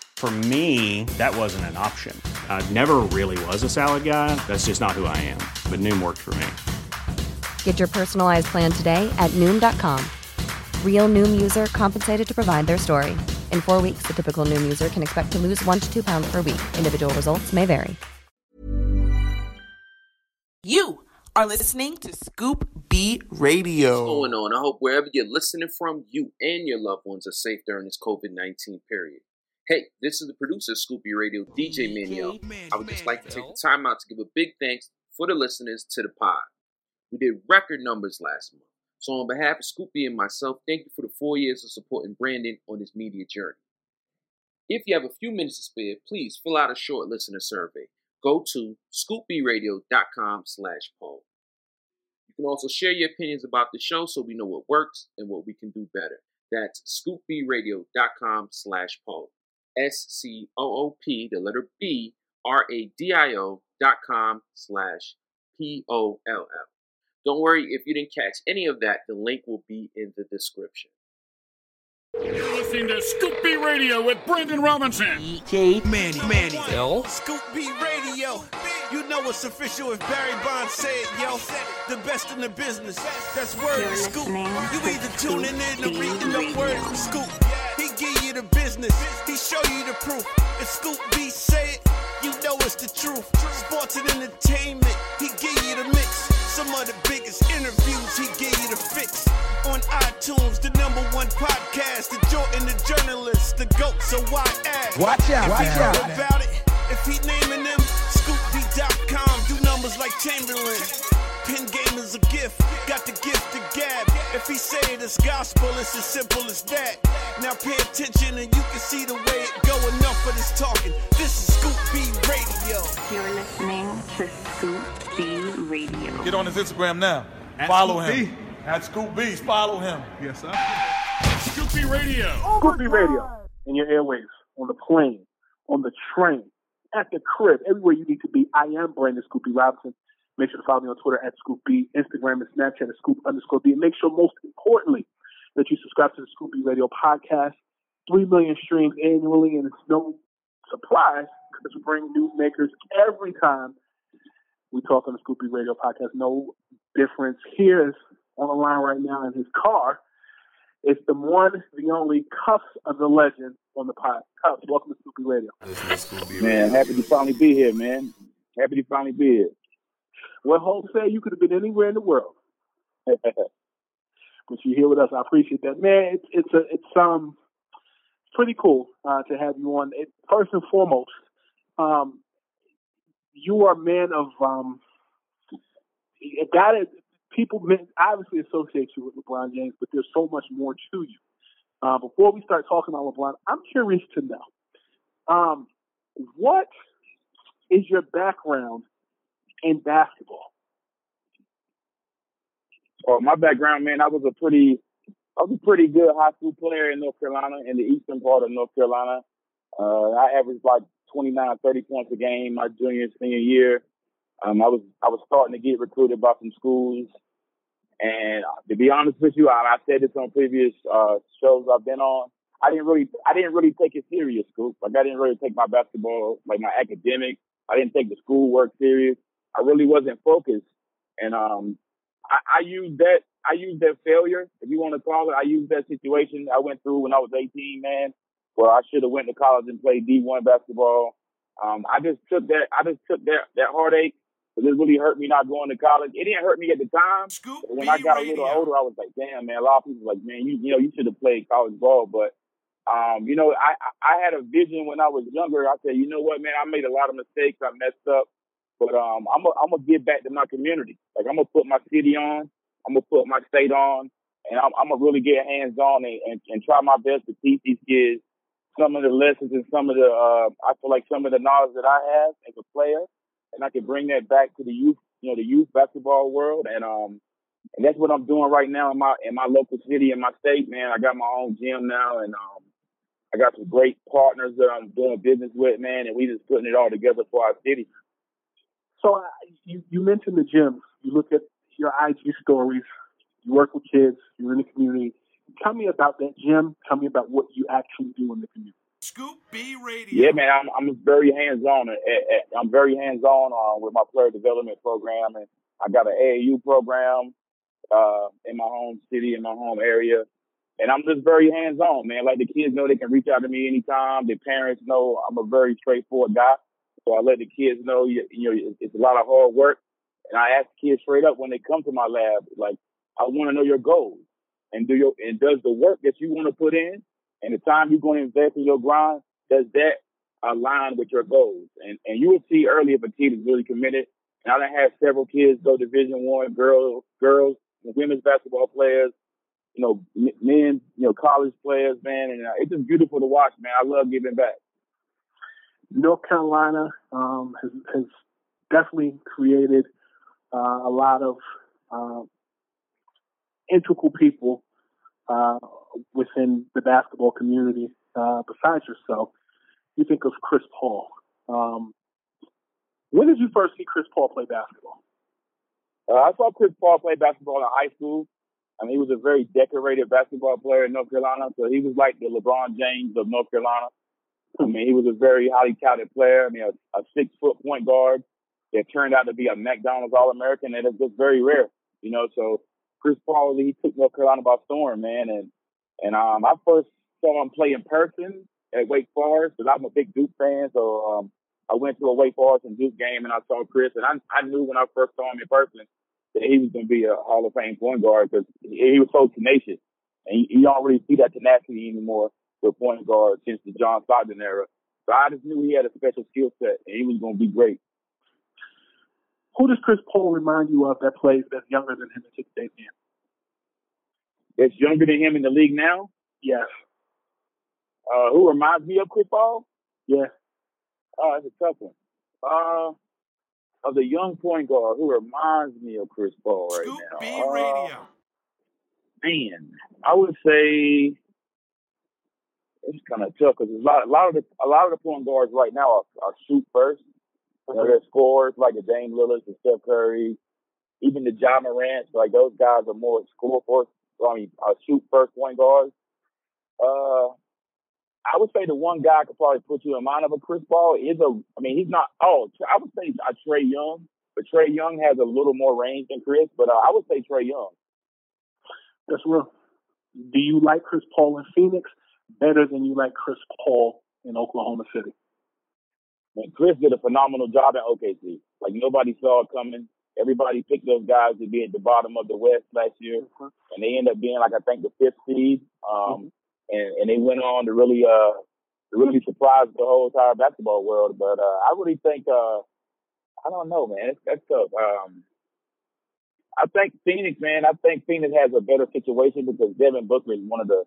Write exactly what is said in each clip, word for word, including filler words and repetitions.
For me, that wasn't an option. I never really was a salad guy. That's just not who I am. But Noom worked for me. Get your personalized plan today at Noom dot com. Real Noom user compensated to provide their story. In four weeks, the typical Noom user can expect to lose one to two pounds per week. Individual results may vary. You are listening to Scoop B Radio. What's going on? I hope wherever you're listening from, you and your loved ones are safe during this covid nineteen period. Hey, this is the producer of Scoop B Radio, D J Manio. I would just like to take the time out to give a big thanks for the listeners to the pod. We did record numbers last month. So on behalf of Scoop B and myself, thank you for the four years of supporting Brandon on his media journey. If you have a few minutes to spare, please fill out a short listener survey. Go to scoop b radio dot com slash poll. You can also share your opinions about the show so we know what works and what we can do better. That's scoop b radio dot com slash poll. S C O O P, the letter B, R A D I O dot com slash P O L L. Don't worry if you didn't catch any of that, the link will be in the description. You're listening to Scoop B Radio with Brandon Robinson. D J Manny. Manny. L. Scoop B Radio. You know what's official if Barry Bonds said, yo, the best in the business. That's word from Scoop. You either tune in or reading the word from Scoop. Give you the business, he show you the proof. If Scoop B say it, you know it's the truth. Sports and entertainment, he give you the mix. Some of the biggest interviews, he give you the fix. On iTunes, the number one podcast, the Jordan, the journalist, the GOAT, so why ask? Watch out, watch out about it. If he naming them, scoop b dot com, do numbers like Chamberlain. Pin game is a gift, got the gift of gab. If he say it, it's gospel, it's as simple as that. Now pay attention and you can see the way it go. Enough of this talking. This is Scoop B Radio. You're listening to Scoop B Radio. Get on his Instagram now. At Follow Scoop him. B. At Scoop B. Follow him. Yes, sir. Scoop B Radio. Oh, Scoop B Radio. In your airwaves, on the plane, on the train, at the crib, everywhere you need to be. I am Brandon Scoop B Robinson. Make sure to follow me on Twitter at Scoop B, Instagram and Snapchat at Scoop underscore B. And make sure, most importantly, that you subscribe to the Scoop B Radio podcast. Three million streams annually, and it's no surprise because we bring new makers every time we talk on the Scoop B Radio podcast. No difference here. Is on the line right now in his car. It's the one, the only Cuffs of the legend on the pod. Cuffs, welcome to Scoop B Radio. Man, happy to finally be here, man. Happy to finally be here. Well, Hope said you could have been anywhere in the world, but you're here with us. I appreciate that, man. It's it's a, it's um pretty cool uh, to have you on. It, first and foremost, um, you are a man of um, a guy that people obviously associate you with LeBron James, but there's so much more to you. Uh, before we start talking about LeBron, I'm curious to know um, what is your background in basketball? Oh, my background, man, I was a pretty, I was a pretty good high school player in North Carolina, in the eastern part of North Carolina. Uh, I averaged like twenty-nine, thirty points a game my junior and senior year. Um, I was, I was starting to get recruited by some schools. And to be honest with you, I, I said this on previous uh, shows I've been on. I didn't really, I didn't really take it serious, Scoop. Like I didn't really take my basketball, like my academics. I didn't take the schoolwork serious. I really wasn't focused, and um, I, I used that. I used that failure, if you want to call it. I used that situation I went through when I was eighteen, man, where I should have went to college and played D one basketball. Um, I just took that. I just took that that heartache. It really hurt me not going to college. It didn't hurt me at the time. Scoop but when B I got Radio. a little older, I was like, damn, man. A lot of people were like, man, you you know, you should have played college ball. But um, you know, I I had a vision when I was younger. I said, you know what, man, I made a lot of mistakes. I messed up. But um, I'm a, I'm gonna give back to my community. Like I'm gonna put my city on. I'm gonna put my state on, and I'm, I'm gonna really get hands on and, and, and try my best to teach these kids some of the lessons and some of the uh, I feel like some of the knowledge that I have as a player, and I can bring that back to the youth, you know, the youth basketball world, and um, and that's what I'm doing right now in my in my local city and my state, man. I got my own gym now, and um, I got some great partners that I'm doing business with, man, and we just putting it all together for our city. So uh, you, you mentioned the gyms. You look at your I G stories. You work with kids. You're in the community. Tell me about that gym. Tell me about what you actually do in the community. Scoop B Radio. Yeah, man, I'm, I'm very hands-on. I'm very hands-on uh, with my player development program. And I got an A A U program uh, in my home city, in my home area. And I'm just very hands-on, man. Like the kids know they can reach out to me anytime. Their parents know I'm a very straightforward guy. So I let the kids know, you, you know, it's a lot of hard work. And I ask the kids straight up when they come to my lab, like, I want to know your goals and do your, and does the work that you want to put in and the time you're going to invest in your grind, does that align with your goals? And, and you will see early if a kid is really committed. And I done had several kids go Division One, girls, girls, women's basketball players, you know, men, you know, college players, man. And it's just beautiful to watch, man. I love giving back. North Carolina um, has, has definitely created uh, a lot of uh, integral people uh, within the basketball community uh, besides yourself. You think of Chris Paul. Um, when did you first see Chris Paul play basketball? Uh, I saw Chris Paul play basketball in high school. I mean, he was a very decorated basketball player in North Carolina, so he was like the LeBron James of North Carolina. I mean, he was a very highly touted player. I mean, a, a six-foot point guard that turned out to be a McDonald's All-American, and it's just very rare, you know. So Chris Paul, he took North Carolina by storm, man. And and um, I first saw him play in person at Wake Forest, because I'm a big Duke fan. So um, I went to a Wake Forest and Duke game, and I saw Chris. And I I knew when I first saw him in person that he was going to be a Hall of Fame point guard, because he, he was so tenacious, and you don't really see that tenacity anymore with point guard since the John Stockton era. So I just knew he had a special skill set, and he was going to be great. Who does Chris Paul remind you of that plays that's younger than him in today's game? That's younger than him in the league now? Yes. Uh, who reminds me of Chris Paul? Yeah. Oh, that's a tough one. Uh, of the young point guard, who reminds me of Chris Paul right Scoop now? Scoop B Radio. Uh, man, I would say... it's kind of tough because a lot, a lot of the, a lot of the point guards right now are, are shoot first. You know, they're scorers like the Dame Lillard, the Steph Curry, even the Ja Morant. Like those guys are more score first. I mean, are shoot first point guards. Uh, I would say the one guy I could probably put you in mind of a Chris Paul is a. I mean, he's not. Oh, I would say uh, Trae Young, but Trae Young has a little more range than Chris. But uh, I would say Trae Young. That's real. Do you like Chris Paul in Phoenix better than you like Chris Paul in Oklahoma City? And Chris did a phenomenal job at O K C. Like, nobody saw it coming. Everybody picked those guys to be at the bottom of the West last year, mm-hmm. and they end up being, like, I think, the fifth seed. Um, mm-hmm. and, and they went on to really uh, to really surprise the whole entire basketball world. But uh, I really think, uh, I don't know, man. It's, that's tough. Um, I think Phoenix, man, I think Phoenix has a better situation because Devin Booker is one of the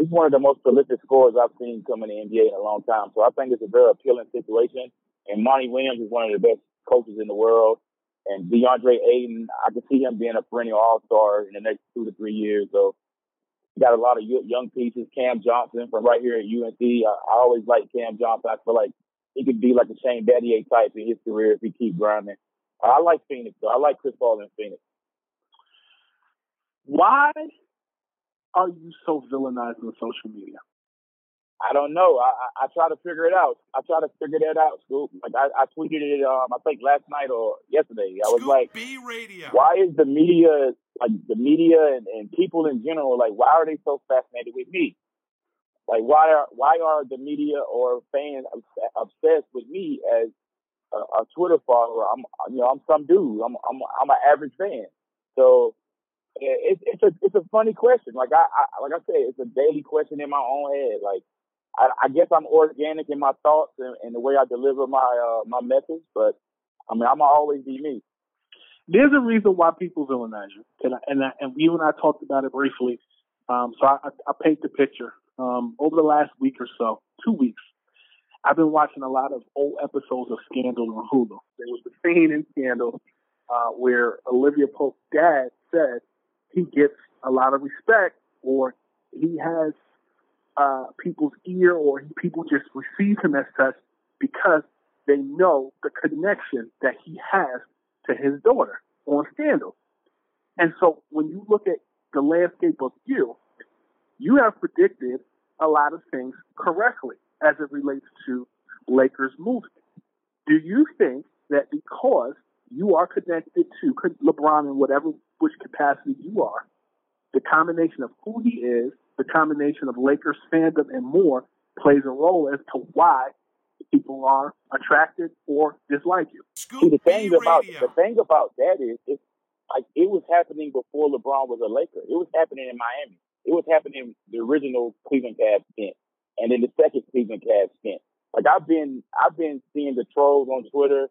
He's one of the most prolific scorers I've seen come in the N B A in a long time. So I think it's a very appealing situation. And Monty Williams is one of the best coaches in the world. And DeAndre Ayton, I can see him being a perennial all-star in the next two to three years. So you got a lot of young pieces. Cam Johnson from right here at U N C. I, I always like Cam Johnson. I feel like he could be like a Shane Battier type in his career if he keeps grinding. I like Phoenix, though. I like Chris Paul in Phoenix. Why are you so villainized on social media? I don't know. I, I I try to figure it out. I try to figure that out, Scoop. Like I, I tweeted it, um, I think last night or yesterday. I was Scoop like, B Radio. Why is the media, like the media and, and people in general, like, why are they so fascinated with me? Like, why are why are the media or fans obsessed with me as a, a Twitter follower? I'm you know I'm some dude. I'm I'm I'm an average fan. So it's it's a it's a funny question. Like I, I like I said, it's a daily question in my own head. Like I, I guess I'm organic in my thoughts and, and the way I deliver my uh, my message. But I mean, I'm gonna always be me. There's a reason why people villainize you, and I, and, I, and you and I talked about it briefly. Um, so I, I, I paint the picture. Um, over the last week or so, two weeks, I've been watching a lot of old episodes of Scandal on Hulu. There was the scene in Scandal uh, where Olivia Pope's dad said he gets a lot of respect, or he has uh, people's ear, or he, people just receive him as such because they know the connection that he has to his daughter on Scandal. And so when you look at the landscape of you, you have predicted a lot of things correctly as it relates to Lakers movement. Do you think that because you are connected to LeBron in whatever which capacity you are, the combination of who he is, the combination of Lakers fandom and more plays a role as to why people are attracted or dislike you? See, the thing about the thing about that is, it's like it was happening before LeBron was a Laker. It was happening in Miami. It was happening in the original Cleveland Cavs stint, and then the second Cleveland Cavs stint. Like I've been, I've been seeing the trolls on Twitter,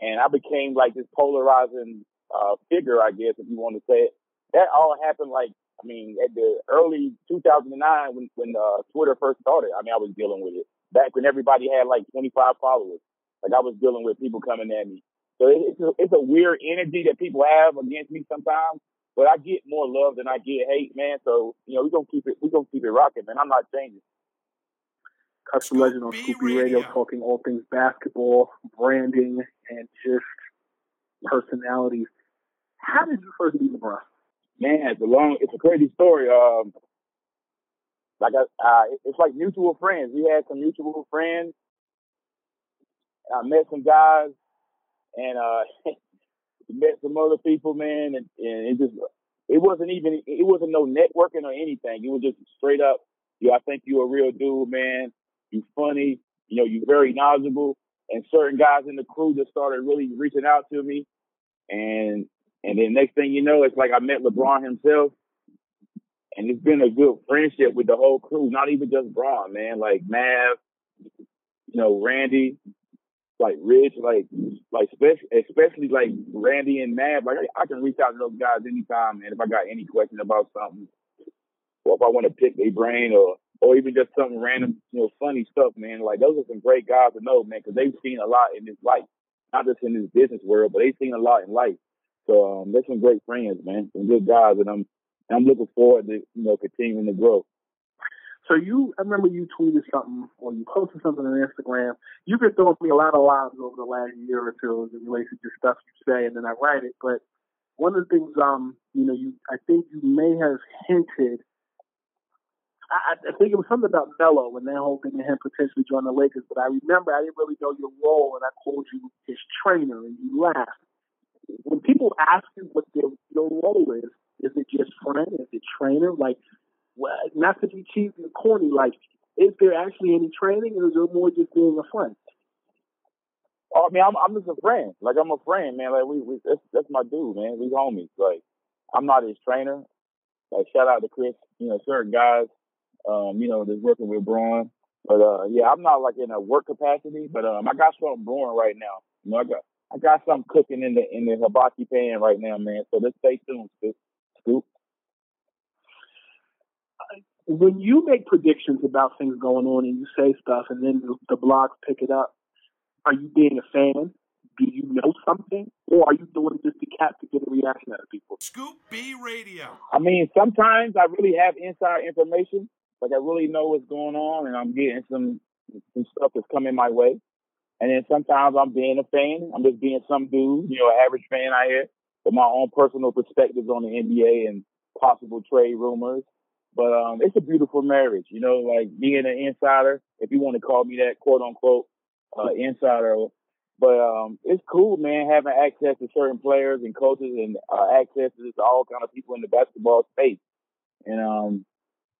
and I became like this polarizing uh, figure, I guess, if you want to say it. That all happened like, I mean, at the early two thousand nine when when uh, Twitter first started. I mean, I was dealing with it back when everybody had like twenty-five followers. Like I was dealing with people coming at me. So it, it's a, it's a weird energy that people have against me sometimes. But I get more love than I get hate, man. So, you know, we're gonna keep it we're gonna keep it rocking, man. I'm not changing. Custom Legend on Scoop B Radio, talking all things basketball, branding, and just personalities. How did you first meet LeBron? Man, it's a long it's a crazy story. Um like I uh it's like mutual friends. We had some mutual friends. I met some guys and uh met some other people, man, and, and it just, it wasn't even, it wasn't no networking or anything. It was just straight up, you know, I think you're a real dude, man. You're funny. You know, you're very knowledgeable. And certain guys in the crew just started really reaching out to me. And, and then next thing you know, it's like I met LeBron himself. And it's been a good friendship with the whole crew, not even just Braun, man, like Mav, you know, Randy, like Rich, like, like especially, especially like Randy and Mav. Like I, I can reach out to those guys anytime, man. If I got any question about something, or if I want to pick their brain, or or even just something random, you know, funny stuff, man. Like those are some great guys to know, man, because they've seen a lot in this life, not just in this business world, but they've seen a lot in life. So um, they're some great friends, man, some good guys, and I'm I'm looking forward to, you know, continuing to grow. So you, I remember you tweeted something or you posted something on Instagram. You've been throwing me a lot of lines over the last year or two in relation to stuff you say, and then I write it. But one of the things, um, you know, you I think you may have hinted. I, I think it was something about Melo and that whole thing of him potentially joining the Lakers. But I remember I didn't really know your role, and I called you his trainer, and you laughed. When people ask you what their your role is, is it just friend? Is it trainer? Like. Well, not to be cheesy and corny, like, is there actually any training, or is there more just being a friend? Oh, I mean, I'm, I'm just a friend. Like, I'm a friend, man. Like, we, we that's, that's my dude, man. We homies. Like, I'm not his trainer. Like, shout out to Chris, you know, certain guys, um, you know, that's working with Braun. But, uh, yeah, I'm not, like, in a work capacity, but um, I got something brewing right now. You know, I got I got something cooking in the, in the hibachi pan right now, man. So let's stay tuned, Scoop. When you make predictions about things going on and you say stuff and then the blogs pick it up, are you being a fan? Do you know something? Or are you doing just to cap to get a reaction out of people? Scoop B Radio. I mean, sometimes I really have inside information. Like, I really know what's going on and I'm getting some, some stuff that's coming my way. And then sometimes I'm being a fan. I'm just being some dude, you know, average fan out here with my own personal perspectives on the N B A and possible trade rumors. But um, it's a beautiful marriage, you know, like being an insider, if you want to call me that, quote unquote, uh, insider. But um, it's cool, man, having access to certain players and coaches and uh, access to all kind of people in the basketball space. And um,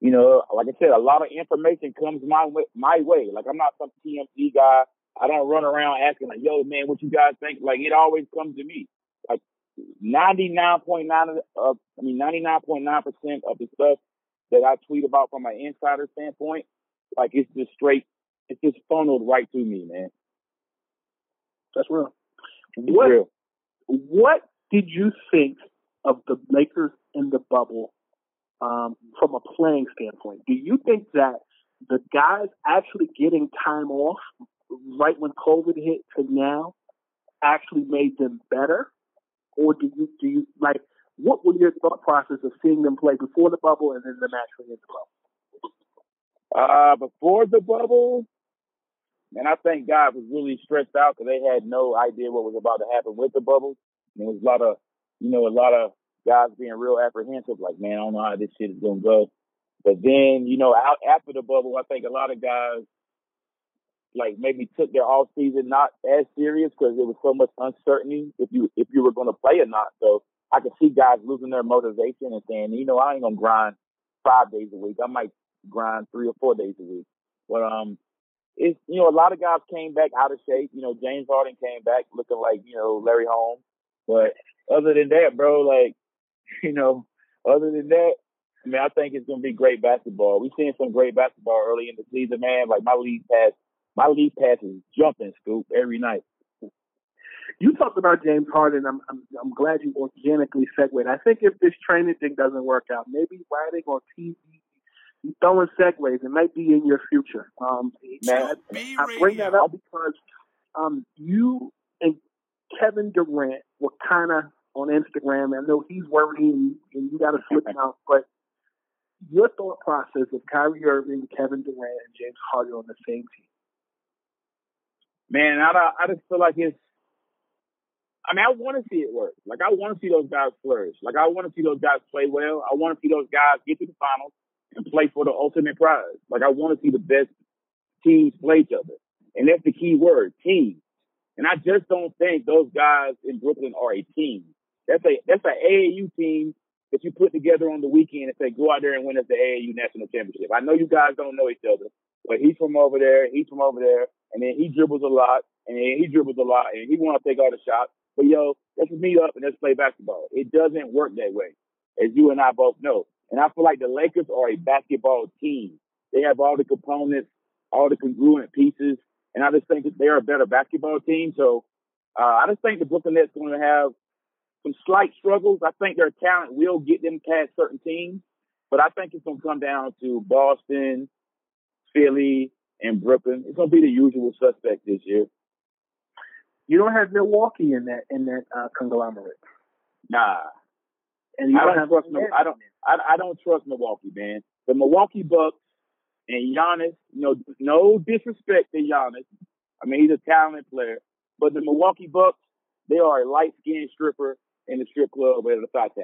you know, like I said, a lot of information comes my way, my way. Like, I'm not some T M Z guy. I don't run around asking, like, yo, man, what you guys think? Like, it always comes to me. Like, ninety-nine point nine of, I mean, ninety-nine point nine percent of the stuff that I tweet about from an insider standpoint, like, it's just straight, it's just funneled right to me, man. That's real. What, real. What did you think of the Lakers in the bubble um, from a playing standpoint? Do you think that the guys actually getting time off right when COVID hit to now actually made them better? Or do you, do you like, what were your thought process of seeing them play before the bubble and then them actually in the bubble? Uh, before the bubble, man, I think God was really stressed out because they had no idea what was about to happen with the bubble. There was a lot of, you know, a lot of guys being real apprehensive, like, man, I don't know how this shit is going to go. But then, you know, out after the bubble, I think a lot of guys, like, maybe took their off season not as serious because there was so much uncertainty if you if you were going to play or not. So I could see guys losing their motivation and saying, you know, I ain't gonna grind five days a week. I might grind three or four days a week. But um, it's you know a lot of guys came back out of shape. You know, James Harden came back looking like you know Larry Holmes. But other than that, bro, like you know, other than that, I mean, I think it's gonna be great basketball. We've seen some great basketball early in the season, man. Like my league has. My league pass is jumping, Scoop, every night. You talked about James Harden. I'm, I'm I'm glad you organically segued. I think if this training thing doesn't work out, maybe writing on T V, throwing segues, it might be in your future. Um, now, I, I bring that up because um, you and Kevin Durant were kind of on Instagram. I know he's worrying, and you got to slip out, but your thought process of Kyrie Irving, Kevin Durant, and James Harden on the same team. Man, I, I just feel like it's – I mean, I want to see it work. Like, I want to see those guys flourish. Like, I want to see those guys play well. I want to see those guys get to the finals and play for the ultimate prize. Like, I want to see the best teams play each other. And that's the key word, team. And I just don't think those guys in Brooklyn are a team. That's a that's an A A U team that you put together on the weekend and say, go out there and win us the A A U National Championship. I know you guys don't know each other, but he's from over there, he's from over there. And then he dribbles a lot, and then he dribbles a lot, and he want to take all the shots. But, yo, let's meet up and let's play basketball. It doesn't work that way, as you and I both know. And I feel like the Lakers are a basketball team. They have all the components, all the congruent pieces, and I just think that they are a better basketball team. So uh, I just think the Brooklyn Nets are going to have some slight struggles. I think their talent will get them past certain teams, but I think it's going to come down to Boston, Philly, in Brooklyn. It's gonna be the usual suspect this year. You don't have Milwaukee in that in that uh, conglomerate. Nah, and you I don't, don't trust. No, I don't. I, I don't trust Milwaukee, man. The Milwaukee Bucks and Giannis. You know, no disrespect to Giannis. I mean, he's a talented player, but the Milwaukee Bucks, they are a light skinned stripper in the strip club with a thought that.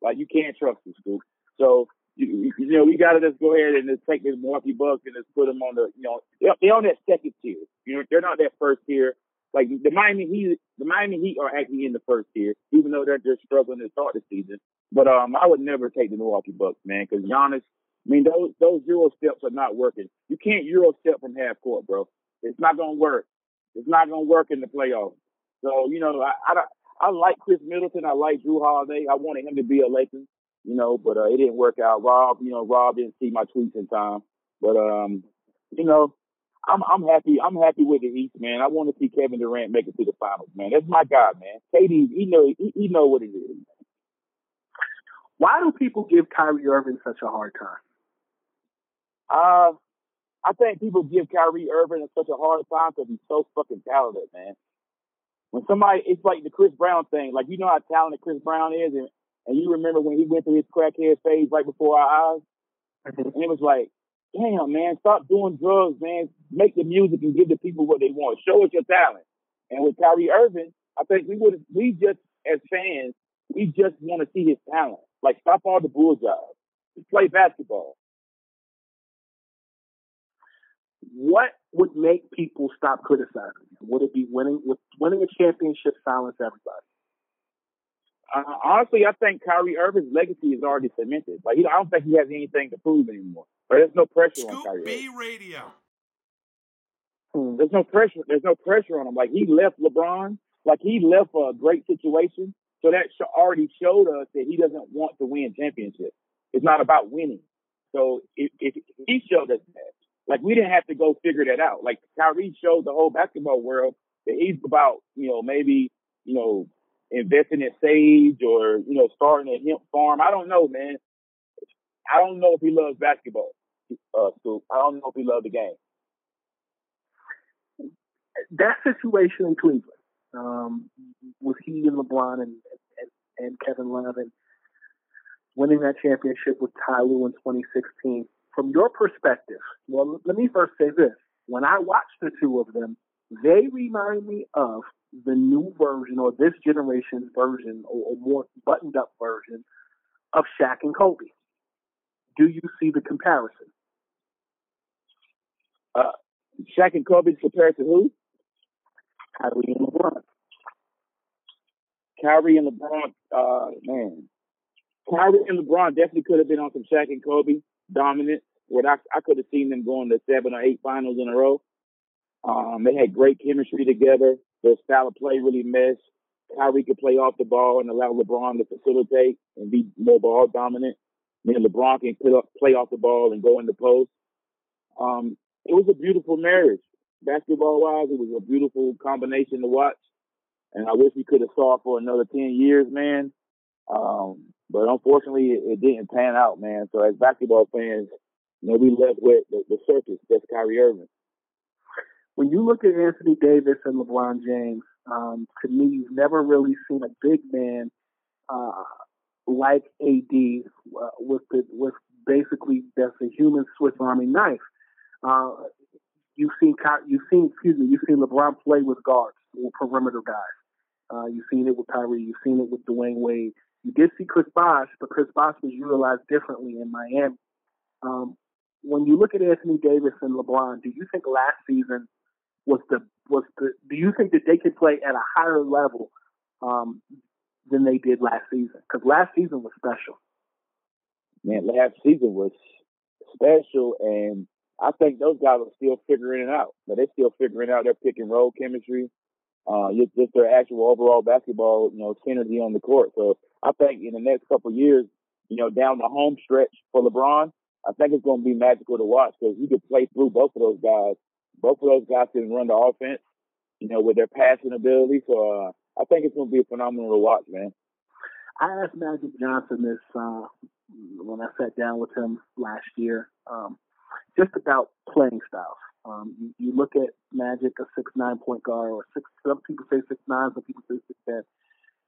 Like you can't trust this dude. So. You, you know, we got to just go ahead and just take this Milwaukee Bucks and just put them on the, you know, they're, they're on that second tier. You know, they're not that first tier. Like the Miami Heat, the Miami Heat are actually in the first tier, even though they're just struggling to start the season. But um, I would never take the Milwaukee Bucks, man, because Giannis. I mean, those those Euro steps are not working. You can't Euro step from half court, bro. It's not gonna work. It's not gonna work in the playoffs. So you know, I I, I like Chris Middleton. I like Drew Holiday. I wanted him to be a Laker. You know, but uh, it didn't work out. Rob, you know, Rob didn't see my tweets in time. But um, you know, I'm I'm happy. I'm happy with the East, man. I want to see Kevin Durant make it to the finals, man. That's my guy, man. K D, he know he, he know what it is. Man. Why do people give Kyrie Irving such a hard time? Uh, I think people give Kyrie Irving such a hard time because he's so fucking talented, man. When somebody, it's like the Chris Brown thing. Like you know how talented Chris Brown is, and And you remember when he went through his crackhead phase right before our eyes? Mm-hmm. And it was like, damn, man, stop doing drugs, man. Make the music and give the people what they want. Show us your talent. And with Kyrie Irving, I think we would, we just, as fans, we just want to see his talent. Like, stop all the bull jobs. Just play basketball. What would make people stop criticizing him? Would it be winning? Would winning a championship silence everybody? uh, honestly, I think Kyrie Irving's legacy is already cemented. Like, he, I don't think he has anything to prove anymore. Or there's no pressure Scoop on Kyrie. Scoop B Radio. There's no pressure. There's no pressure on him. Like, he left LeBron. Like, he left a great situation. So that already showed us that he doesn't want to win championships. It's not about winning. So if, if he showed us that, like, we didn't have to go figure that out. Like, Kyrie showed the whole basketball world that he's about, you know, maybe, you know, investing in sage or, you know, starting a hemp farm. I don't know, man. I don't know if he loves basketball. Uh, so I don't know if he loves the game. That situation in Cleveland, um, with he and LeBron and, and, and Kevin Love and winning that championship with Ty Lue in twenty sixteen, from your perspective, well, let me first say this. When I watch the two of them, they remind me of the new version or this generation's version or, or more buttoned-up version of Shaq and Kobe. Do you see the comparison? Uh, Shaq and Kobe's compared to who? Kyrie and LeBron. Kyrie and LeBron, uh, man. Kyrie and LeBron definitely could have been on some Shaq and Kobe dominant, where I, I could have seen them going to seven or eight finals in a row. Um, they had great chemistry together. Their style of play really meshed. Kyrie could play off the ball and allow LeBron to facilitate and be more ball dominant. Then LeBron can play off the ball and go in the post. Um, it was a beautiful marriage. Basketball-wise, it was a beautiful combination to watch. And I wish we could have saw it for another ten years, man. Um, but unfortunately, it, it didn't pan out, man. So as basketball fans, you know, we left with the, the circus. That's Kyrie Irving. When you look at Anthony Davis and LeBron James, um, to me, you've never really seen a big man uh, like A D uh, with the, with basically that's a human Swiss Army knife. Uh, you've seen you've seen excuse me you've seen LeBron play with guards or perimeter guys. Uh, you've seen it with Kyrie. You've seen it with Dwayne Wade. You did see Chris Bosh, but Chris Bosh was utilized differently in Miami. Um, when you look at Anthony Davis and LeBron, do you think last season was the was the do you think that they could play at a higher level um, than they did last season? Because last season was special. Man, last season was special, and I think those guys are still figuring it out. But they're still figuring out their pick and roll chemistry, uh, just their actual overall basketball, you know, synergy on the court. So I think in the next couple of years, you know, down the home stretch for LeBron, I think it's going to be magical to watch because he could play through both of those guys. Both of those guys can run the offense, you know, with their passing ability. So uh, I think it's going to be phenomenal to watch, man. I asked Magic Johnson this uh, when I sat down with him last year, um, just about playing styles. Um, you, you look at Magic, a six nine point guard, or six. Some people say six nine, some people say six ten.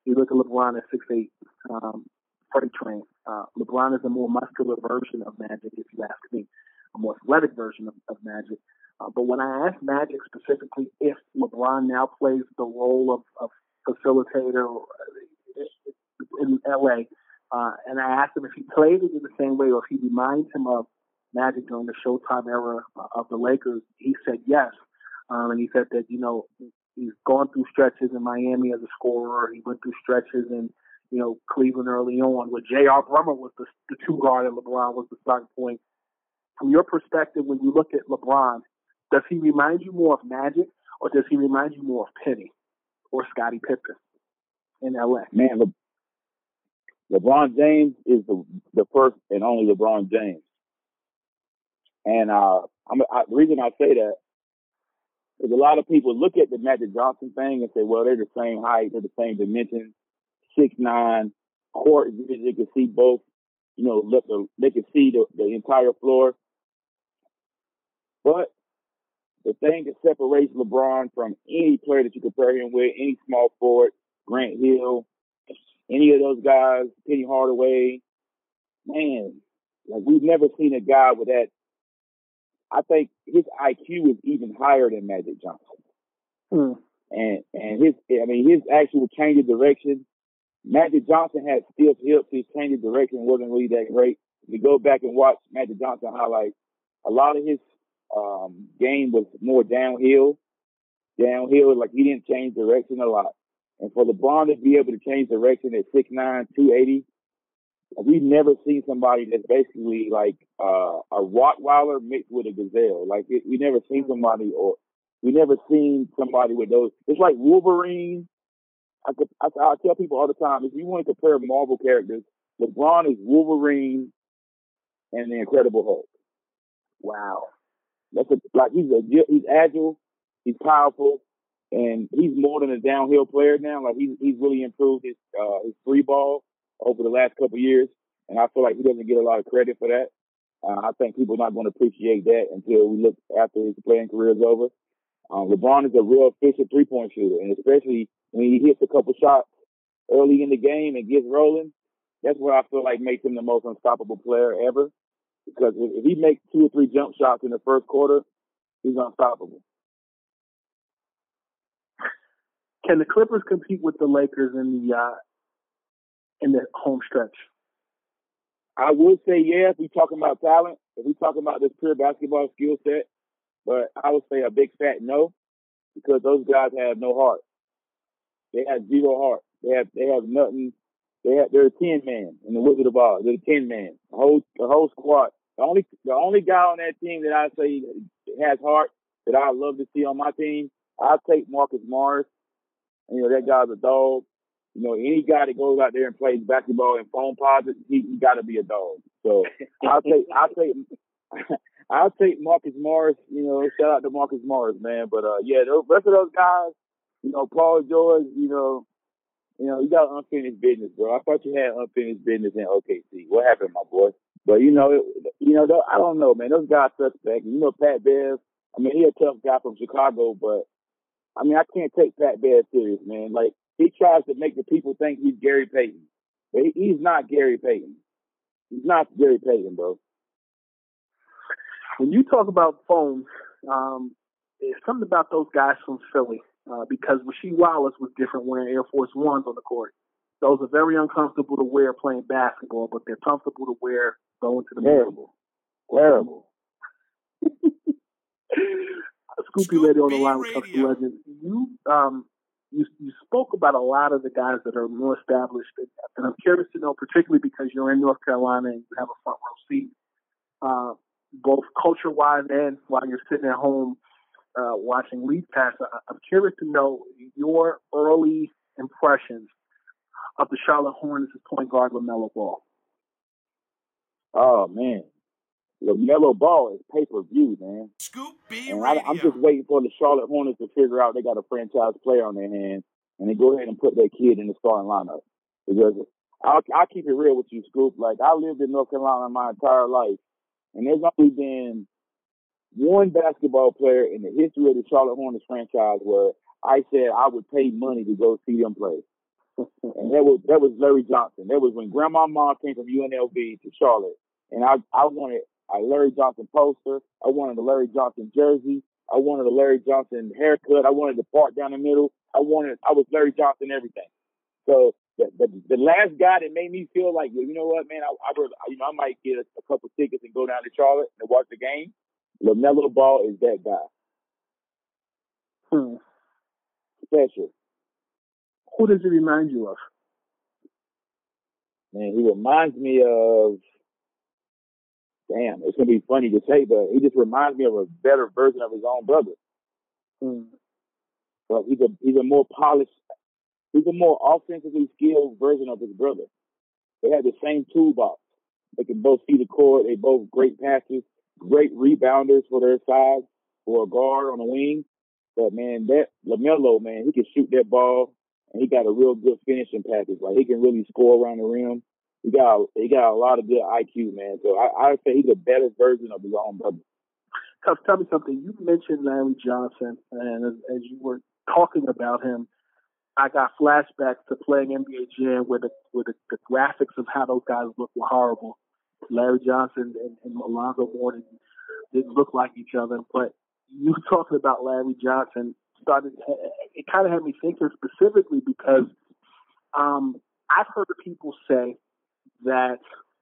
You look at LeBron at six eight. Um, Freight train. Uh, LeBron is a more muscular version of Magic, if you ask me, a more athletic version of, of Magic. Uh, but when I asked Magic specifically if LeBron now plays the role of, of facilitator in L A, uh, and I asked him if he played it in the same way or if he reminds him of Magic during the Showtime era of the Lakers, he said yes. Um, and he said that, you know, he's gone through stretches in Miami as a scorer. He went through stretches in, you know, Cleveland early on, where J R Brummer was the, the two guard and LeBron was the starting point. From your perspective, when you look at LeBron, does he remind you more of Magic, or does he remind you more of Penny or Scottie Pippen in L A? Man, Le- LeBron James is the the first and only LeBron James, and uh, I'm, I, the reason I say that is a lot of people look at the Magic Johnson thing and say, well, they're the same height, they're the same dimensions. six nine, court vision, they can see both, you know, they can see the, the entire floor. But the thing that separates LeBron from any player that you compare him with, any small forward, Grant Hill, any of those guys, Penny Hardaway, man, like we've never seen a guy with that. I think his I Q is even higher than Magic Johnson. Hmm. And and his, I mean, his actual change of direction, Magic Johnson had stiff hips. His change of direction wasn't really that great. If you go back and watch Magic Johnson highlights, a lot of his um, game was more downhill. Downhill, like he didn't change direction a lot. And for LeBron to be able to change direction at six nine, two eighty, we've never seen somebody that's basically like uh, a Rottweiler mixed with a gazelle. Like it, we never seen somebody, or we never seen somebody with those. It's like Wolverine. I, could, I, I tell people all the time, if you want to compare Marvel characters, LeBron is Wolverine and the Incredible Hulk. Wow, that's a, like he's a, he's agile, he's powerful, and he's more than a downhill player now. Like he's he's really improved his uh, his three ball over the last couple of years, and I feel like he doesn't get a lot of credit for that. Uh, I think people are not going to appreciate that until we look after his playing career is over. Um, LeBron is a real efficient three-point shooter, and especially when he hits a couple shots early in the game and gets rolling, that's what I feel like makes him the most unstoppable player ever. Because if he makes two or three jump shots in the first quarter, he's unstoppable. Can the Clippers compete with the Lakers in the uh, in the home stretch? I would say yeah. If we're talking about talent, if we're talking about this pure basketball skill set, but I would say a big fat no, because those guys have no heart. They have zero heart. They have they have nothing. They have, they're a ten man in the Wizard of Oz. They're a ten man. The whole the whole squad. The only the only guy on that team that I say has heart that I love to see on my team, I'll take Marcus Morris. You know, that guy's a dog. You know, any guy that goes out there and plays basketball and phone posits, he, he got to be a dog. So I'll take I'll take I'll take Marcus Morris. You know, shout out to Marcus Morris, man. But uh, yeah, the rest of those guys, you know, Paul George, you know. You know, you got unfinished business, bro. I thought you had unfinished business in O K C. What happened, my boy? But, you know, it, you know, though, I don't know, man. Those guys suspect. You know, Pat Bev, I mean, he's a tough guy from Chicago, but, I mean, I can't take Pat Bev serious, man. Like, he tries to make the people think he's Gary Payton. But he, he's not Gary Payton. He's not Gary Payton, bro. When you talk about phones, um, there's something about those guys from Philly. Uh, because Rasheed Wallace was different wearing Air Force Ones on the court. Those are very uncomfortable to wear playing basketball, but they're comfortable to wear going to the Terrible. Middle. Terrible. Scoop B Radio on the line with Culture Legend. You, um, you, you spoke about a lot of the guys that are more established, and I'm curious to know, particularly because you're in North Carolina and you have a front row seat, uh, both culture-wise and while you're sitting at home, Uh, watching league pass, I, I'm curious to know your early impressions of the Charlotte Hornets' point guard LaMelo Ball. Oh, man. LaMelo Ball is pay-per-view, man. Scoop B Radio. I, I'm just waiting for the Charlotte Hornets to figure out they got a franchise player on their hands, and they go ahead and put their kid in the starting lineup. Because I'll, I'll keep it real with you, Scoop. Like, I lived in North Carolina my entire life, and there's only been one basketball player in the history of the Charlotte Hornets franchise where I said I would pay money to go see them play. And that was that was Larry Johnson. That was when Grandma Ma came from U N L V to Charlotte. And I, I wanted a Larry Johnson poster. I wanted a Larry Johnson jersey. I wanted a Larry Johnson haircut. I wanted the part down the middle. I wanted I was Larry Johnson everything. So the the, the last guy that made me feel like, you know what, man, I, I you know I might get a, a couple tickets and go down to Charlotte and watch the game. LaMelo Ball is that guy. Hmm. Special. Who does he remind you of? Man, he reminds me of... Damn, it's going to be funny to say, but he just reminds me of a better version of his own brother. Hmm. But he's a, he's a more polished... He's a more offensively skilled version of his brother. They have the same toolbox. They can both see the court. They both great passers. Great rebounders for their size, for a guard on the wing. But, man, that LaMelo, man, he can shoot that ball, and he got a real good finishing package. Like, he can really score around the rim. He got he got a lot of good I Q, man. So I, I would say he's a better version of his own brother. Tell, tell me something. You mentioned Larry Johnson, and as, as you were talking about him, I got flashbacks to playing N B A Jam where the, where the, the graphics of how those guys look were horrible. Larry Johnson and, and Alonzo Mourning didn't look like each other, but you talking about Larry Johnson started. It kind of had me thinking specifically because um, I've heard people say that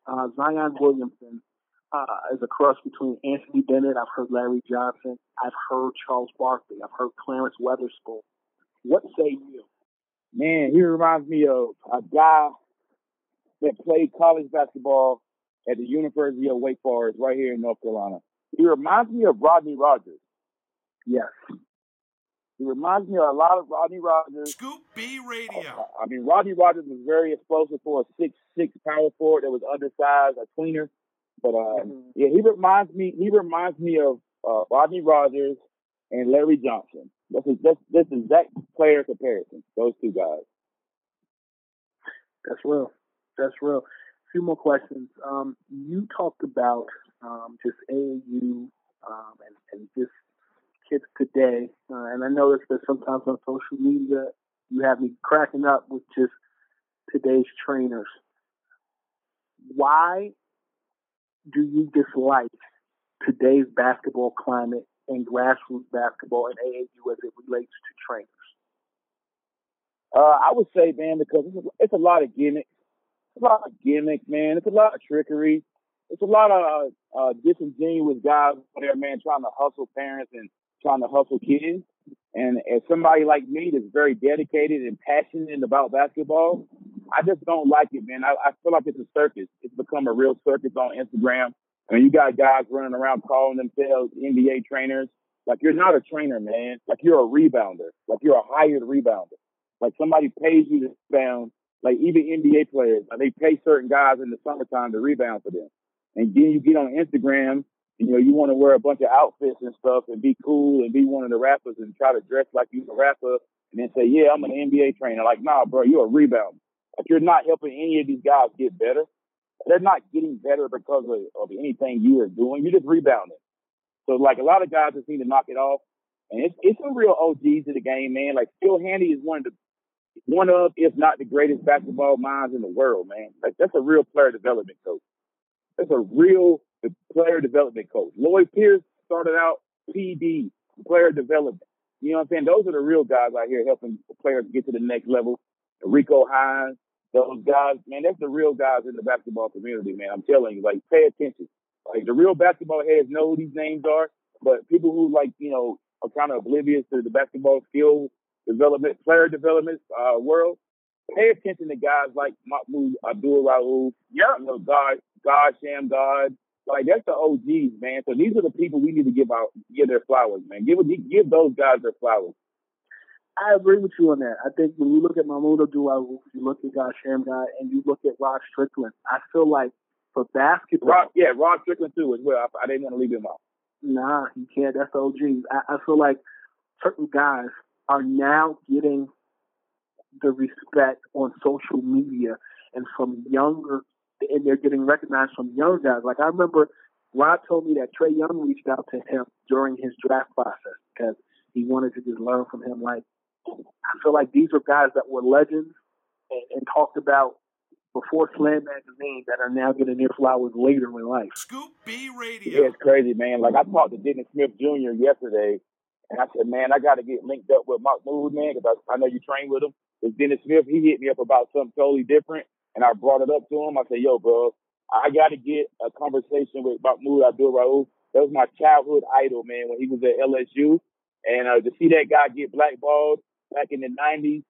uh, Zion Williamson uh, is a cross between Anthony Bennett. I've heard Larry Johnson. I've heard Charles Barkley. I've heard Clarence Weatherspoon. What say you? man, he reminds me of a guy that played college basketball at the University of Wake Forest right here in North Carolina. He reminds me of Rodney Rogers. Yes. He reminds me a lot of Rodney Rogers. Scoop B Radio. I mean, Rodney Rogers was very explosive for a six six power forward that was undersized, a tweener. But, uh, mm-hmm. yeah, he reminds me He reminds me of uh, Rodney Rogers and Larry Johnson. This is this, this exact player comparison, those two guys. That's real. That's real. A few more questions. Um, you talked about um, just A A U um, and, and just kids today, uh, and I noticed that sometimes on social media you have me cracking up with just today's trainers. Why do you dislike today's basketball climate and grassroots basketball and A A U as it relates to trainers? Uh, I would say, man, because it's a, it's a lot of gimmicks. It's a lot of gimmicks, man. It's a lot of trickery. It's a lot of uh, disingenuous guys out there, man, trying to hustle parents and trying to hustle kids. And as somebody like me that's very dedicated and passionate about basketball, I just don't like it, man. I, I feel like it's a circus. It's become a real circus on Instagram. I mean, you got guys running around calling themselves N B A trainers. Like, you're not a trainer, man. Like, you're a rebounder. Like, you're a hired rebounder. Like, somebody pays you to rebound. Like, even N B A players, like, they pay certain guys in the summertime to rebound for them. And then you get on Instagram, you know, you want to wear a bunch of outfits and stuff and be cool and be one of the rappers and try to dress like you're a rapper and then say, yeah, I'm an N B A trainer. Like, nah, bro, you're a rebounder. Like, you're not helping any of these guys get better. They're not getting better because of, of anything you are doing. You're just rebounding. So, like, a lot of guys just need to knock it off. And it's it's some real O Gs of the game, man. Like, Phil Handy is one of, the, one of, if not the greatest basketball minds in the world, man. Like, that's a real player development coach. That's a real player development coach. Lloyd Pierce started out P D, player development. You know what I'm saying? Those are the real guys out here helping players get to the next level. Rico Hines, those guys, man, that's the real guys in the basketball community, man. I'm telling you, like, pay attention. Like, the real basketball heads know who these names are, but people who, like, you know, are kind of oblivious to the basketball skill development, player development uh, world, pay attention to guys like Mahmoud Abdul-Rauf, yeah. you know, God, God Shammgod. Like, that's the O Gs, man. So these are the people we need to give out, give their flowers, man. Give give those guys their flowers. I agree with you on that. I think when you look at Mahmoud Abdul-Rauf, you look at God Shammgod, and you look at Rod Strickland, I feel like for basketball. Rod, yeah, Rod Strickland too as well. I, I didn't want to leave him out. Nah, you can't. That's the O Gs. I, I feel like certain guys are now getting the respect on social media and from younger, and they're getting recognized from young guys. Like, I remember Rod told me that Trae Young reached out to him during his draft process because he wanted to just learn from him. Like, I feel like these are guys that were legends and, and talked about before Slam Magazine that are now getting their flowers later in life. Scoop B Radio. Yeah, it's crazy, man. Like, I talked to Dennis Smith Junior yesterday, and I said, man, I got to get linked up with Mahmoud, man, because I, I know you train with him. It's Dennis Smith. He hit me up about something totally different, and I brought it up to him. I said, yo, bro, I got to get a conversation with Mahmoud Abdul-Rauf. That was my childhood idol, man, when he was at L S U. And uh, to see that guy get blackballed back in the nineties,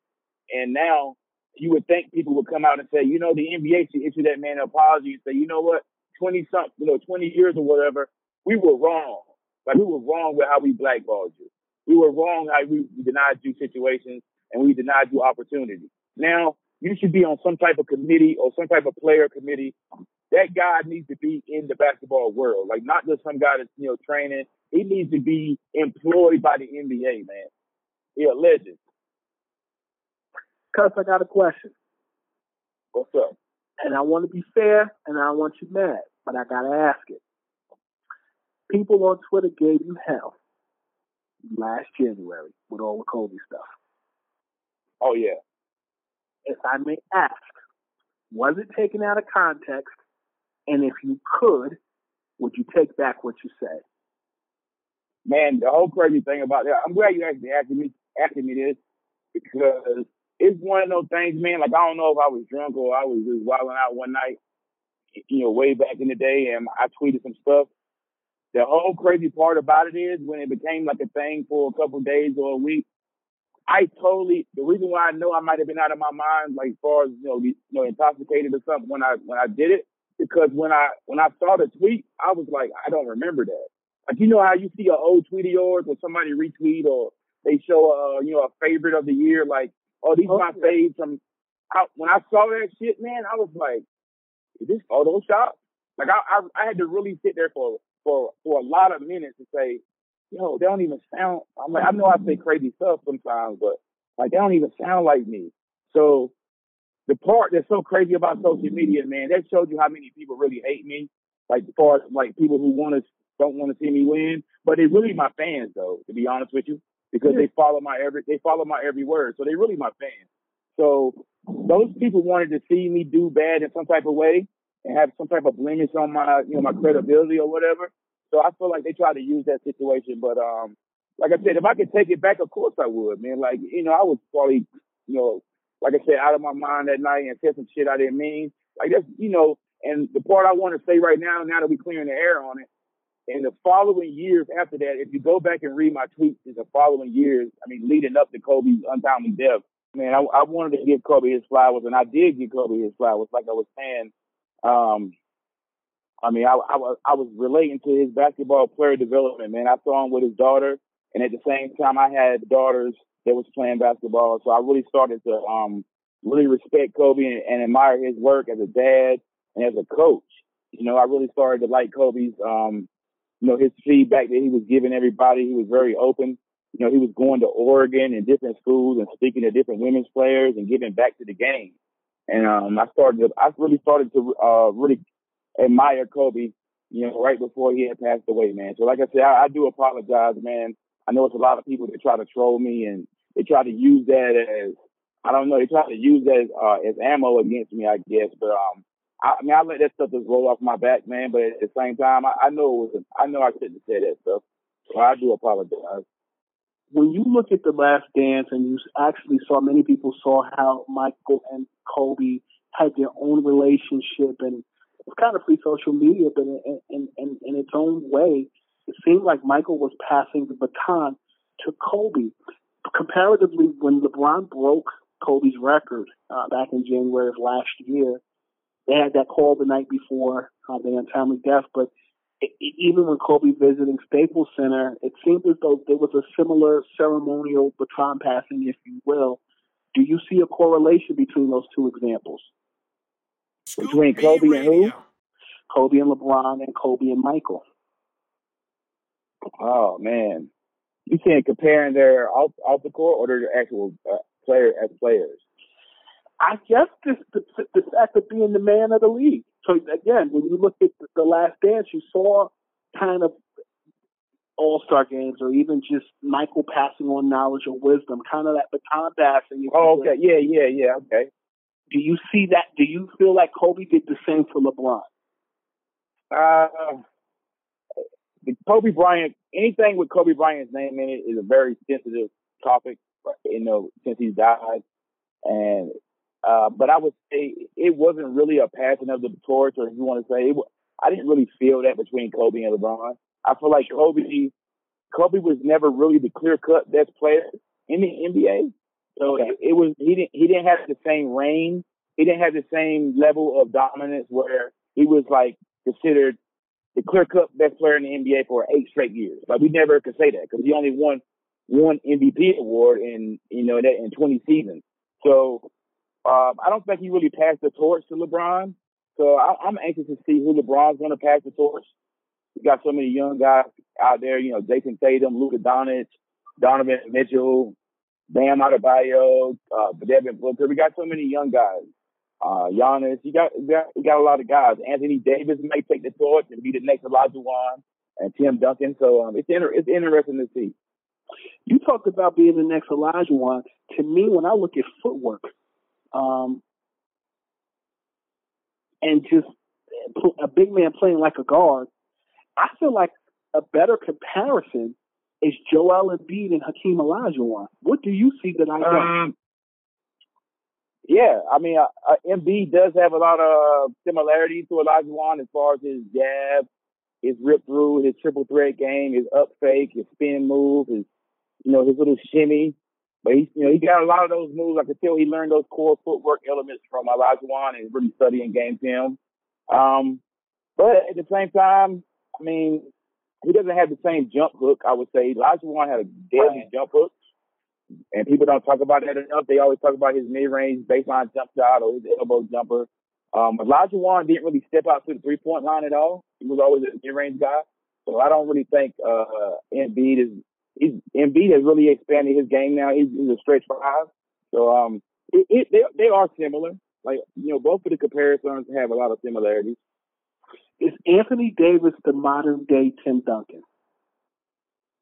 and now you would think people would come out and say, you know, the N B A should issue that man an apology and say, you know what, twenty-something, you know, twenty years or whatever, we were wrong. Like, we were wrong with how we blackballed you. We were wrong how we denied you situations and we denied you opportunity. Now, you should be on some type of committee or some type of player committee. That guy needs to be in the basketball world. Like, not just some guy that's, you know, training. He needs to be employed by the N B A, man. He's a legend. Cuz, I got a question. What's up? And I want to be fair, and I want you mad, but I got to ask it. People on Twitter gave you hell last January with all the Kobe stuff. Oh, yeah. If I may ask, was it taken out of context? And if you could, would you take back what you said? Man, the whole crazy thing about that, I'm glad you actually asking me, asking me this, because it's one of those things, man. Like, I don't know if I was drunk or I was just wilding out one night, you know, way back in the day, and I tweeted some stuff. The whole crazy part about it is when it became like a thing for a couple of days or a week, I totally, the reason why I know I might have been out of my mind, like far as, you know, you know, intoxicated or something when I, when I did it, because when I, when I saw the tweet, I was like, I don't remember that. Like, you know how you see an old tweet of yours when somebody retweet or they show a, you know, a favorite of the year, like, oh, these are my faves from, I, when I saw that shit, man, I was like, is this Photoshop? Like, I, I, I had to really sit there for, for, for a lot of minutes to say, yo, they don't even sound, I'm like, I know I say crazy stuff sometimes, but like, they don't even sound like me. So the part that's so crazy about social media, man, that shows you how many people really hate me. Like, as far as like people who want to, don't want to see me win, but they're really my fans though, to be honest with you, because yeah. they follow my every, they follow my every word. So they're really my fans. So those people wanted to see me do bad in some type of way and have some type of blemish on my, you know, my credibility or whatever. So I feel like they try to use that situation. But um, like I said, if I could take it back, of course I would, man. Like, you know, I was probably, you know, like I said, out of my mind that night and said some shit I didn't mean. Like, that's, you know, and the part I want to say right now, now that we're clearing the air on it, in the following years after that, if you go back and read my tweets in the following years, I mean, leading up to Kobe's untimely death, man, I, I wanted to give Kobe his flowers, and I did give Kobe his flowers. Like I was saying, um, I mean, I, I, I was relating to his basketball player development, man. I saw him with his daughter, and at the same time, I had daughters that was playing basketball. So I really started to um, really respect Kobe and, and admire his work as a dad and as a coach. You know, I really started to like Kobe's, um, you know, his feedback that he was giving everybody. He was very open. You know, he was going to Oregon and different schools and speaking to different women's players and giving back to the game. And um, I started to, I really started to uh, really admire Kobe, you know, right before he had passed away, man. So like I said, I, I do apologize, man. I know it's a lot of people that try to troll me and they try to use that as, I don't know, they try to use that as, uh, as ammo against me, I guess. But um, I, I mean, I let that stuff just roll off my back, man. But at the same time, I, I know it was, I know I shouldn't say that stuff. So I do apologize. When you look at The Last Dance and you actually saw, many people saw how Michael and Kobe had their own relationship, and it's kind of free social media, but in, in, in, in its own way, it seemed like Michael was passing the baton to Kobe. Comparatively, when LeBron broke Kobe's record uh, back in January of last year, they had that call the night before uh, the untimely death, but even when Kobe visiting Staples Center, it seemed as though there was a similar ceremonial baton passing, if you will. Do you see a correlation between those two examples? Scoop between Kobe B and who? Kobe and LeBron and Kobe and Michael. Oh, man. You saying comparing their off, off the court or their actual uh, player as players? I guess just the, the fact of being the man of the league. So, again, when you look at The Last Dance, you saw kind of all-star games or even just Michael passing on knowledge or wisdom, kind of that baton passing. Oh, okay. Yeah, yeah, yeah. Okay. Do you see that? Do you feel like Kobe did the same for LeBron? Uh, Kobe Bryant, anything with Kobe Bryant's name in it is a very sensitive topic, you know, since he's died. And Uh, but I would say it wasn't really a passing of the torch, or if you want to say, it, I didn't really feel that between Kobe and LeBron. I feel like Kobe, Kobe was never really the clear-cut best player in the N B A. So okay. it, it was he didn't he didn't have the same reign, he didn't have the same level of dominance where he was like considered the clear-cut best player in the N B A for eight straight years. Like we never could say that because he only won one M V P award in you know that in twenty seasons. So. Um, I don't think he really passed the torch to LeBron. So I, I'm anxious to see who LeBron's going to pass the torch. We got so many young guys out there, you know, Jason Tatum, Luka Doncic, Donovan Mitchell, Bam Adebayo, uh, Devin Booker. We got so many young guys. Uh, Giannis, you got, you got, you got a lot of guys. Anthony Davis may take the torch and be the next Olajuwon and Tim Duncan. So um, it's inter- it's interesting to see. You talked about being the next Olajuwon. To me, when I look at footwork, Um, and just a big man playing like a guard, I feel like a better comparison is Joel Embiid and Hakeem Olajuwon. What do you see that I don't? Um, yeah, I mean, uh, uh, Embiid does have a lot of similarities to Olajuwon as far as his jab, his rip through, his triple threat game, his up fake, his spin move, his you know his little shimmy. But he, you know, he got a lot of those moves. I could tell he learned those core footwork elements from Olajuwon and really studying game film. Um, but at the same time, I mean, he doesn't have the same jump hook, I would say. Olajuwon had a deadly jump hook, and people don't talk about that enough. They always talk about his mid-range baseline jump shot or his elbow jumper. Um, Olajuwon didn't really step out to the three-point line at all. He was always a mid-range guy. So I don't really think uh, Embiid is he's, Embiid has really expanded his game now. He's, he's a stretch five. So um, it, it, they they are similar. Like, you know, both of the comparisons have a lot of similarities. Is Anthony Davis the modern-day Tim Duncan?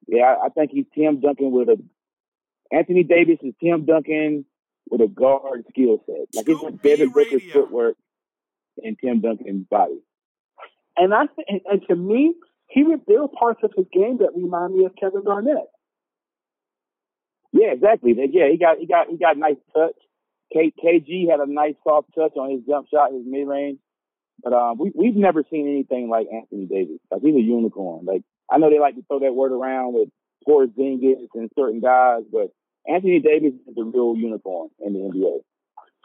Yeah, I, I think he's Tim Duncan with a – Anthony Davis is Tim Duncan with a guard skill set. Like, it's like Devin Booker's footwork and Tim Duncan's body. And I and, and to me, he would build parts of his game that remind me of Kevin Garnett. Yeah, exactly. Yeah, he got he got he got a nice touch. K, KG had a nice soft touch on his jump shot, his mid range. But um, we we've never seen anything like Anthony Davis. Like, he's a unicorn. Like, I know they like to throw that word around with Porzingis and certain guys, but Anthony Davis is a real unicorn in the N B A.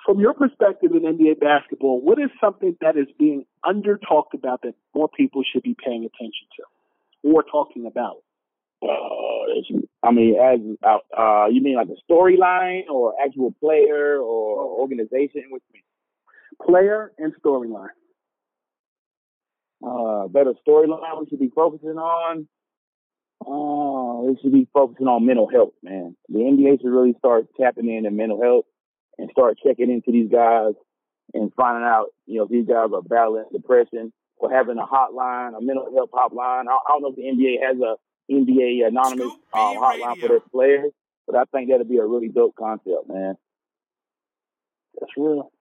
From your perspective in N B A basketball, what is something that is being under-talked about that more people should be paying attention to or talking about? Uh, I mean, as uh, uh, you mean like a storyline or actual player or organization? What do you mean? Player and storyline. Uh, better storyline we should be focusing on. Uh, we should be focusing on mental health, man. The N B A should really start tapping into mental health and start checking into these guys and finding out, you know, if these guys are battling depression or having a hotline, a mental health hotline. I, I don't know if the N B A has a N B A anonymous um, hotline for their players, but I think that'd be a really dope concept, man. That's real.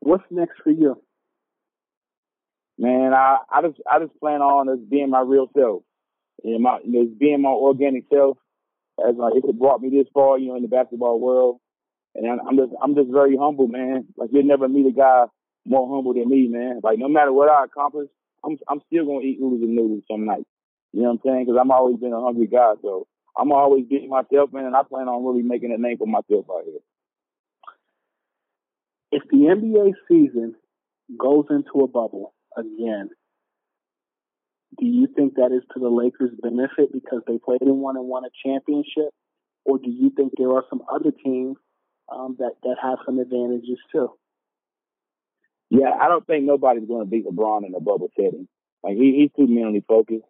What's next for you? Man, I, I just I just plan on just being my real self, and my just being my organic self, as like it brought me this far, you know, in the basketball world. And I'm just, I'm just very humble, man. Like, you'll never meet a guy more humble than me, man. Like, no matter what I accomplish, I'm, I'm still gonna eat oodles and noodles some night. You know what I'm saying? Because I'm always been a hungry guy, so I'm always being myself, man. And I plan on really making a name for myself out here. If the N B A season goes into a bubble again, do you think that is to the Lakers' benefit because they played in one and won a championship, or do you think there are some other teams Um, that, that have some advantages too? Yeah, I don't think nobody's going to beat LeBron in a bubble setting. Like, he, he's too mentally focused,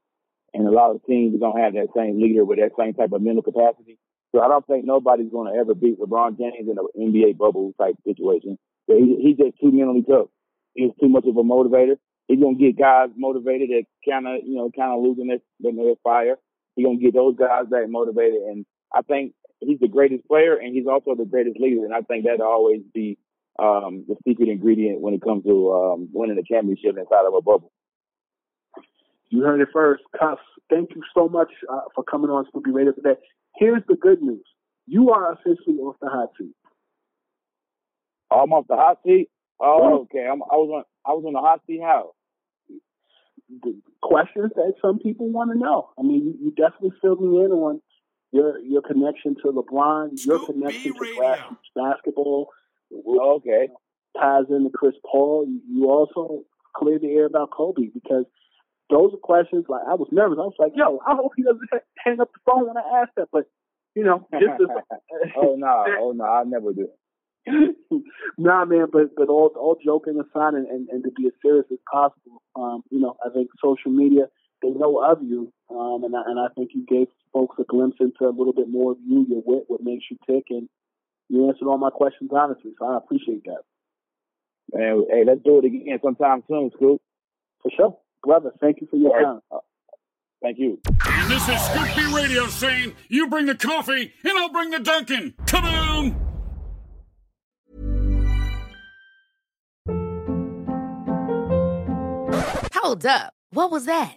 and a lot of teams don't have that same leader with that same type of mental capacity. So I don't think nobody's going to ever beat LeBron James in an N B A bubble type situation. So he, he's just too mentally tough. He's too much of a motivator. He's going to get guys motivated that kind of, you know, kind of losing their, their fire. He's going to get those guys that motivated, and I think he's the greatest player, and he's also the greatest leader. And I think that'll always be um, the secret ingredient when it comes to um, winning a championship inside of a bubble. You heard it first. Cuff, thank you so much uh, for coming on Scoop B Radio today. Here's the good news. You are officially off the hot seat. I'm off the hot seat? Oh, okay. I'm, I, was on, I was on the hot seat how? The questions that some people want to know. I mean, you, you definitely filled me in on Your your connection to LeBron, your connection to grassroots basketball, okay, ties into Chris Paul. You also cleared the air about Kobe, because those are questions. Like, I was nervous. I was like, yo, I hope he doesn't hang up the phone when I ask that. But, you know, just as, oh no, oh no, I never do. Nah, man. But but all all joking aside, and, and, and to be as serious as possible, um, you know, I think social media, they know of you, um, and I, and I think you gave folks a glimpse into a little bit more of you, your wit, what makes you tick, and you answered all my questions honestly, so I appreciate that. Man, hey, let's do it again sometime soon, Scoop. For sure. Brother, thank you for your all time. Right. Thank you. And this is Scoop B Radio saying, you bring the coffee, and I'll bring the Dunkin'. Come on! Hold up. What was that?